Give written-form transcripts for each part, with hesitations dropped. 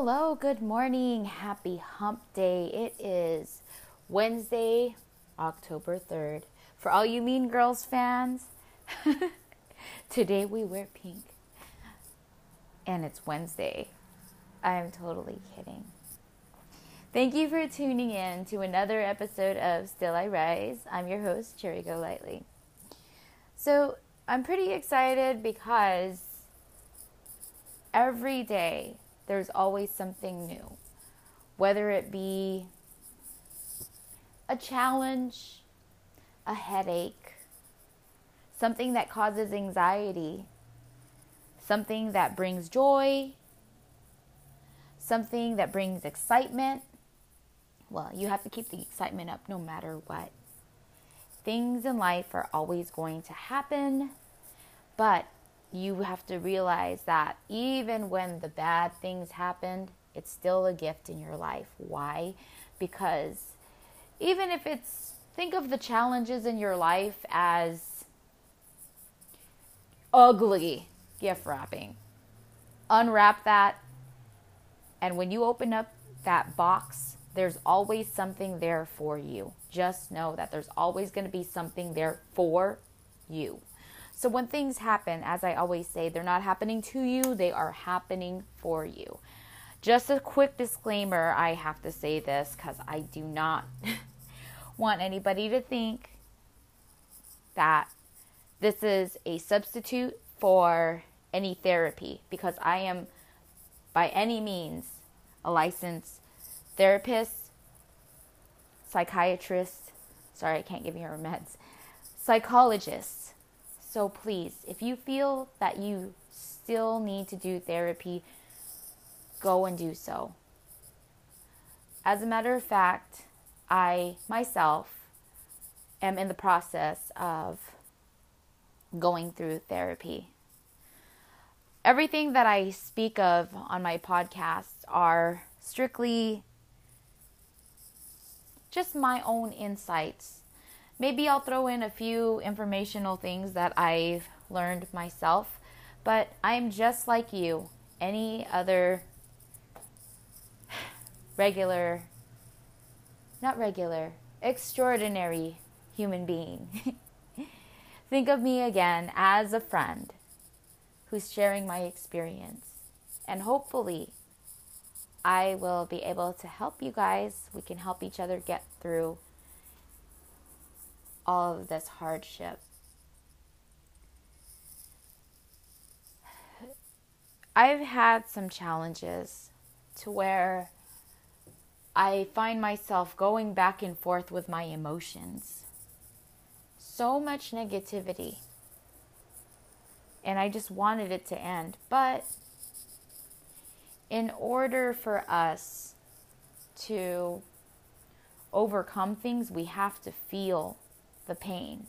Hello, good morning. Happy hump day. It is Wednesday, October 3rd. For all you Mean Girls fans, today we wear pink. And it's Wednesday. I'm totally kidding. Thank you for tuning in to another episode of Still I Rise. I'm your host, Cherry Golightly. So I'm pretty excited because every day there's always something new, whether it be a challenge, a headache, something that causes anxiety, something that brings joy, something that brings excitement. Well, you have to keep the excitement up no matter what. Things in life are always going to happen, but you have to realize that even when the bad things happened, it's still a gift in your life. Why? Because even if it's, think of the challenges in your life as ugly gift wrapping. Unwrap that, and when you open up that box, there's always something there for you. Just know that there's always going to be something there for you. So when things happen, as I always say, they're not happening to you, they are happening for you. Just a quick disclaimer, I have to say this because I do not want anybody to think that this is a substitute for any therapy, because I am by any means a licensed therapist, psychiatrist, sorry, I can't give you her meds, psychologist. So please, if you feel that you still need to do therapy, go and do so. As a matter of fact, I myself am in the process of going through therapy. Everything that I speak of on my podcast are strictly just my own insights. Maybe I'll throw in a few informational things that I've learned myself, but I'm just like you, any other extraordinary human being. Think of me again as a friend who's sharing my experience, and hopefully I will be able to help you guys. We can help each other get through all of this hardship. I've had some challenges to where I find myself going back and forth with my emotions. So much negativity. And I just wanted it to end. But in order for us to overcome things, we have to feel the pain.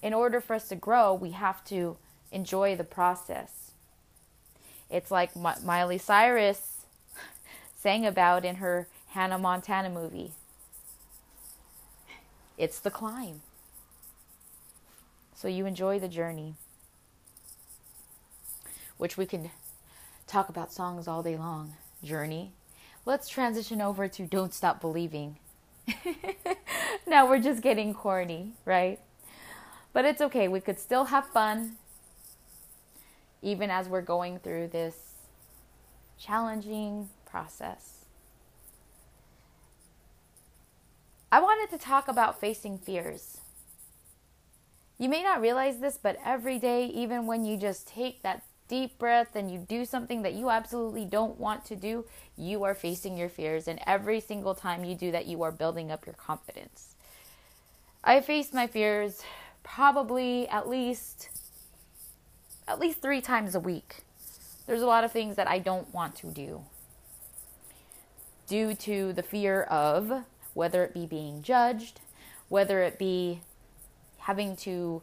In order for us to grow, we have to enjoy the process. It's like Miley Cyrus sang about in her Hannah Montana movie. It's the climb. So you enjoy the journey. Which we can talk about songs all day long. Journey. Let's transition over to Don't Stop Believing. Now we're just getting corny, right? But it's okay. We could still have fun even as we're going through this challenging process. I wanted to talk about facing fears. You may not realize this, but every day, even when you just take that deep breath and you do something that you absolutely don't want to do, you are facing your fears. And every single time you do that, you are building up your confidence. I faced my fears probably at least 3 times a week. There's a lot of things that I don't want to do due to the fear of, whether it be being judged, whether it be having to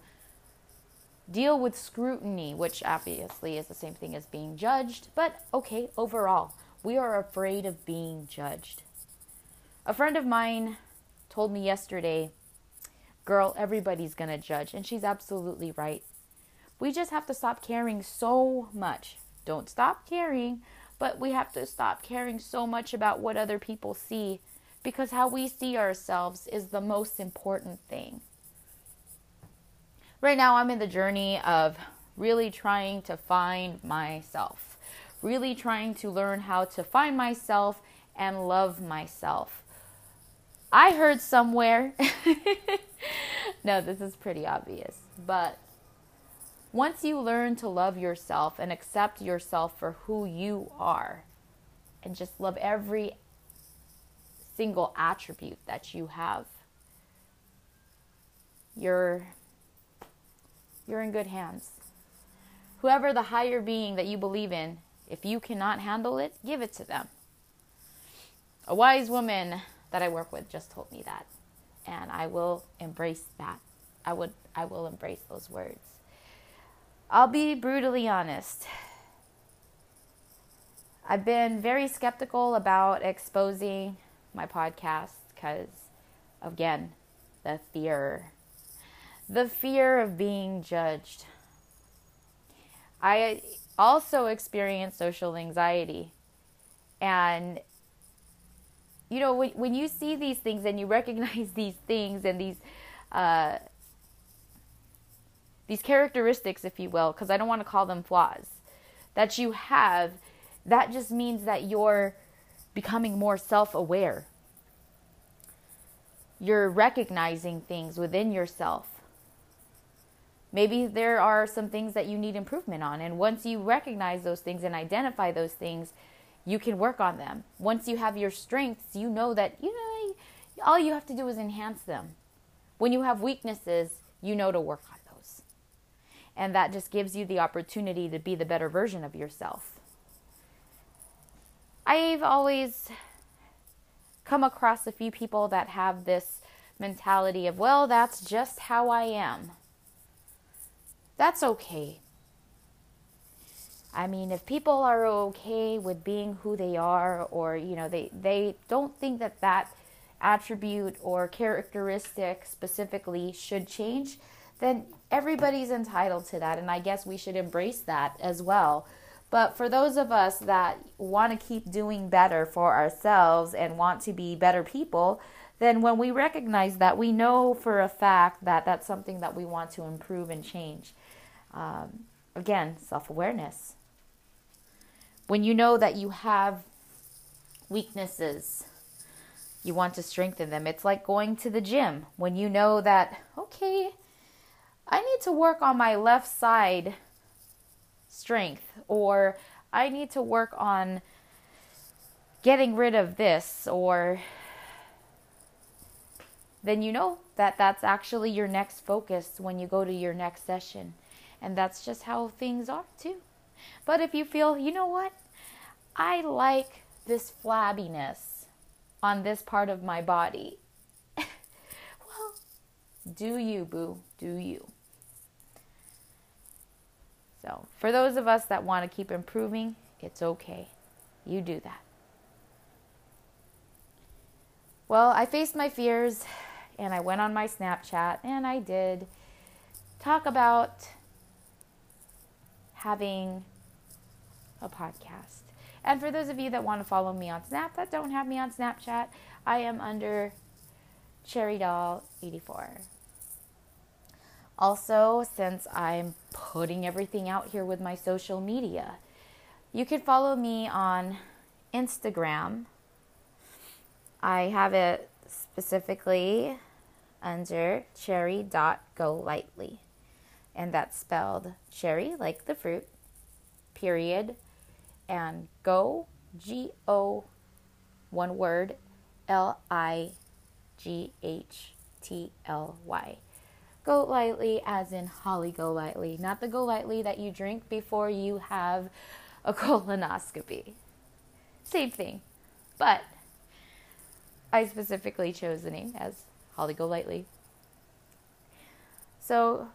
deal with scrutiny, which obviously is the same thing as being judged. But okay, overall, we are afraid of being judged. A friend of mine told me yesterday, girl, everybody's going to judge. And she's absolutely right. We just have to stop caring so much. Don't stop caring, But we have to stop caring so much about what other people see, because how we see ourselves is the most important thing. Right now, I'm in the journey of really trying to find myself, really trying to learn how to find myself and love myself. I heard somewhere, no, this is pretty obvious, but once you learn to love yourself and accept yourself for who you are, and just love every single attribute that you have, you're in good hands. Whoever the higher being that you believe in, if you cannot handle it, give it to them. A wise woman that I work with just told me that, and I will embrace that. I will embrace those words. I'll be brutally honest. I've been very skeptical about exposing my podcast because, again, the fear of being judged. I also experience social anxiety, and you know, when you see these things and you recognize these things and these characteristics, if you will, because I don't want to call them flaws, that you have, that just means that you're becoming more self-aware. You're recognizing things within yourself. Maybe there are some things that you need improvement on, and once you recognize those things and identify those things, you can work on them. Once you have your strengths, you know that, you know, all you have to do is enhance them. When you have weaknesses, you know to work on those. And that just gives you the opportunity to be the better version of yourself. I've always come across a few people that have this mentality of, well, that's just how I am. That's okay. I mean, if people are okay with being who they are, or, you know, they don't think that that attribute or characteristic specifically should change, then everybody's entitled to that. And I guess we should embrace that as well. But for those of us that want to keep doing better for ourselves and want to be better people, then when we recognize that, we know for a fact that that's something that we want to improve and change. Again, self-awareness. When you know that you have weaknesses, you want to strengthen them. It's like going to the gym. When you know that, okay, I need to work on my left side strength, or I need to work on getting rid of this, or then you know that that's actually your next focus when you go to your next session. And that's just how things are too. But if you feel, you know what, I like this flabbiness on this part of my body. Well, do you, boo, do you. So for those of us that want to keep improving, it's okay. You do that. Well, I faced my fears and I went on my Snapchat and I did talk about having a podcast. And for those of you that want to follow me on Snap, that don't have me on Snapchat, I am under CherryDoll84. Also, since I'm putting everything out here with my social media, you can follow me on Instagram. I have it specifically under Cherry.Golightly. And that's spelled cherry, like the fruit, period, and go, G-O, one word, L-I-G-H-T-L-Y. Go lightly as in Holly Golightly, not the Golightly that you drink before you have a colonoscopy. Same thing, but I specifically chose the name as Holly Golightly. So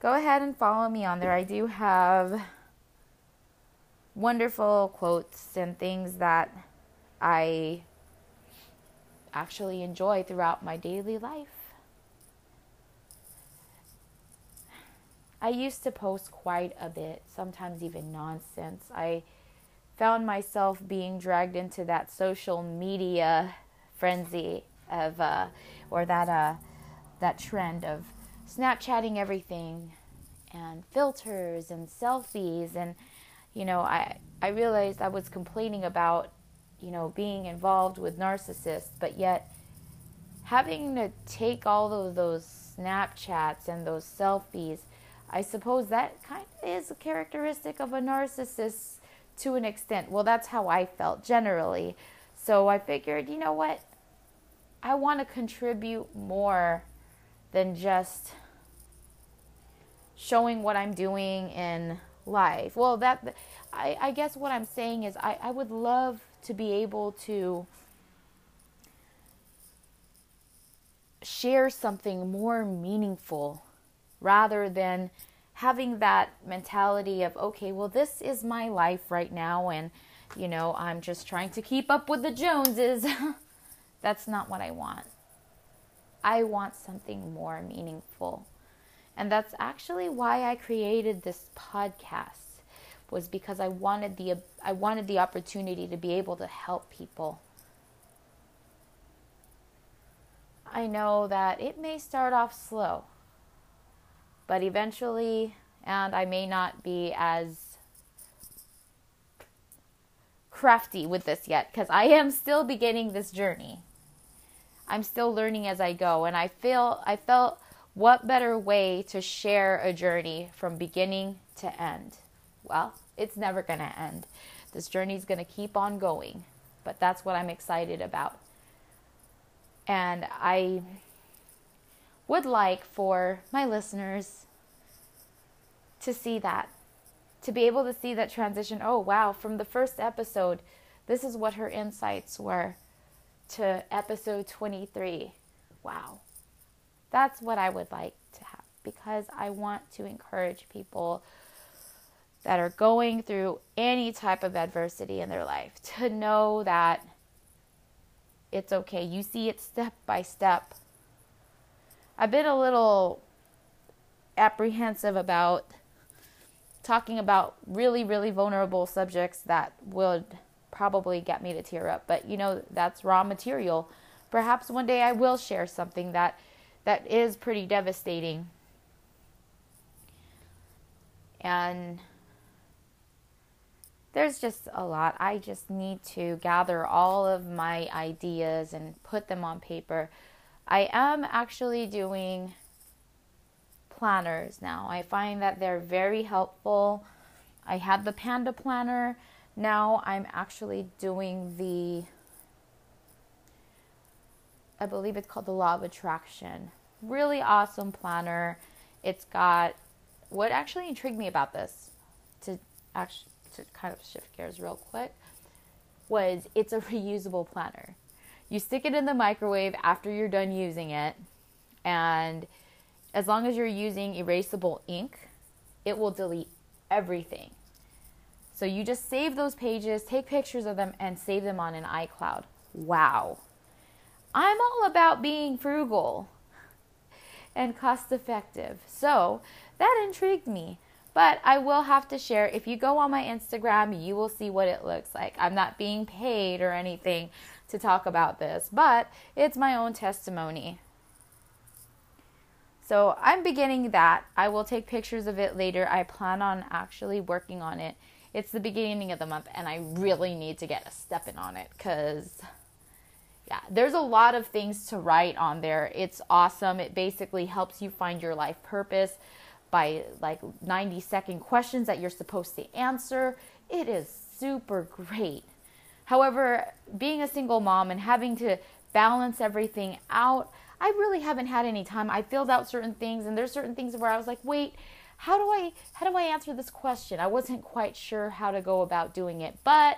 go ahead and follow me on there. I do have wonderful quotes and things that I actually enjoy throughout my daily life. I used to post quite a bit, sometimes even nonsense. I found myself being dragged into that social media frenzy of, that trend of Snapchatting everything and filters and selfies. And, you know, I realized I was complaining about, you know, being involved with narcissists, but yet having to take all of those Snapchats and those selfies, I suppose that kind of is a characteristic of a narcissist to an extent. Well, that's how I felt generally. So I figured, you know what? I want to contribute more than just showing what I'm doing in life. Well, that I guess what I'm saying is I would love to be able to share something more meaningful rather than having that mentality of, okay, well, this is my life right now, and, you know, I'm just trying to keep up with the Joneses. That's not what I want. I want something more meaningful. And that's actually why I created this podcast, was because I wanted the opportunity to be able to help people. I know that it may start off slow, but eventually, and I may not be as crafty with this yet, because I am still beginning this journey. I'm still learning as I go, and I felt what better way to share a journey from beginning to end? Well, it's never going to end. This journey is going to keep on going, but that's what I'm excited about. And I would like for my listeners to see that, to be able to see that transition. Oh, wow, from the first episode, this is what her insights were, to episode 23. Wow. That's what I would like to have, because I want to encourage people that are going through any type of adversity in their life to know that it's okay. You see it step by step. I've been a little apprehensive about talking about really, really vulnerable subjects that would probably get me to tear up. But, you know, that's raw material. Perhaps one day I will share something that is pretty devastating. And there's just a lot. I just need to gather all of my ideas and put them on paper. I am actually doing planners now. I find that they're very helpful. I have the Panda Planner. Now I'm actually doing I believe it's called the Law of Attraction. Really awesome planner. It's got, what actually intrigued me about this, to kind of shift gears real quick, was it's a reusable planner. You stick it in the microwave after you're done using it, and as long as you're using erasable ink, it will delete everything. So you just save those pages, take pictures of them, and save them on an iCloud. Wow. I'm all about being frugal and cost effective. So that intrigued me. But I will have to share. If you go on my Instagram, you will see what it looks like. I'm not being paid or anything to talk about this, but it's my own testimony. So I'm beginning that. I will take pictures of it later. I plan on actually working on it. It's the beginning of the month, and I really need to get a step in on it, because yeah, there's a lot of things to write on there. It's awesome. It basically helps you find your life purpose by like 90-second questions that you're supposed to answer. It is super great. However, being a single mom and having to balance everything out, I really haven't had any time. I filled out certain things, and there's certain things where I was like, wait, how do I answer this question? I wasn't quite sure how to go about doing it, but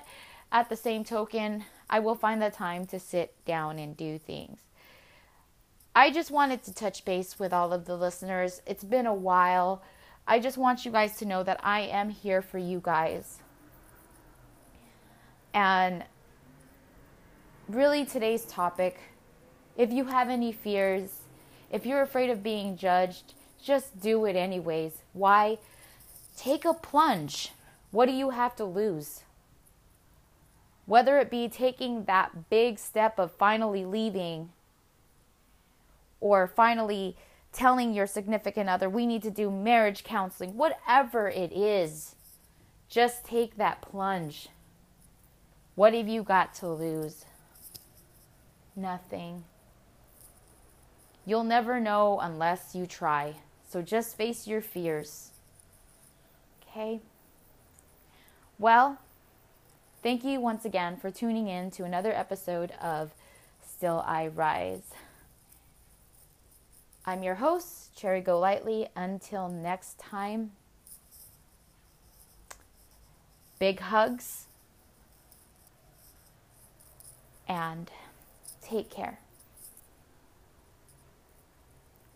at the same token, I will find the time to sit down and do things. I just wanted to touch base with all of the listeners. It's been a while. I just want you guys to know that I am here for you guys. And really, today's topic, if you have any fears, if you're afraid of being judged, just do it anyways. Why? Take a plunge. What do you have to lose? whether it be taking that big step of finally leaving or finally telling your significant other, we need to do marriage counseling, whatever it is, just take that plunge. What have you got to lose? Nothing. You'll never know unless you try. So just face your fears. Okay? Well, thank you once again for tuning in to another episode of Still I Rise. I'm your host, Cherry Golightly. Until next time, big hugs and take care.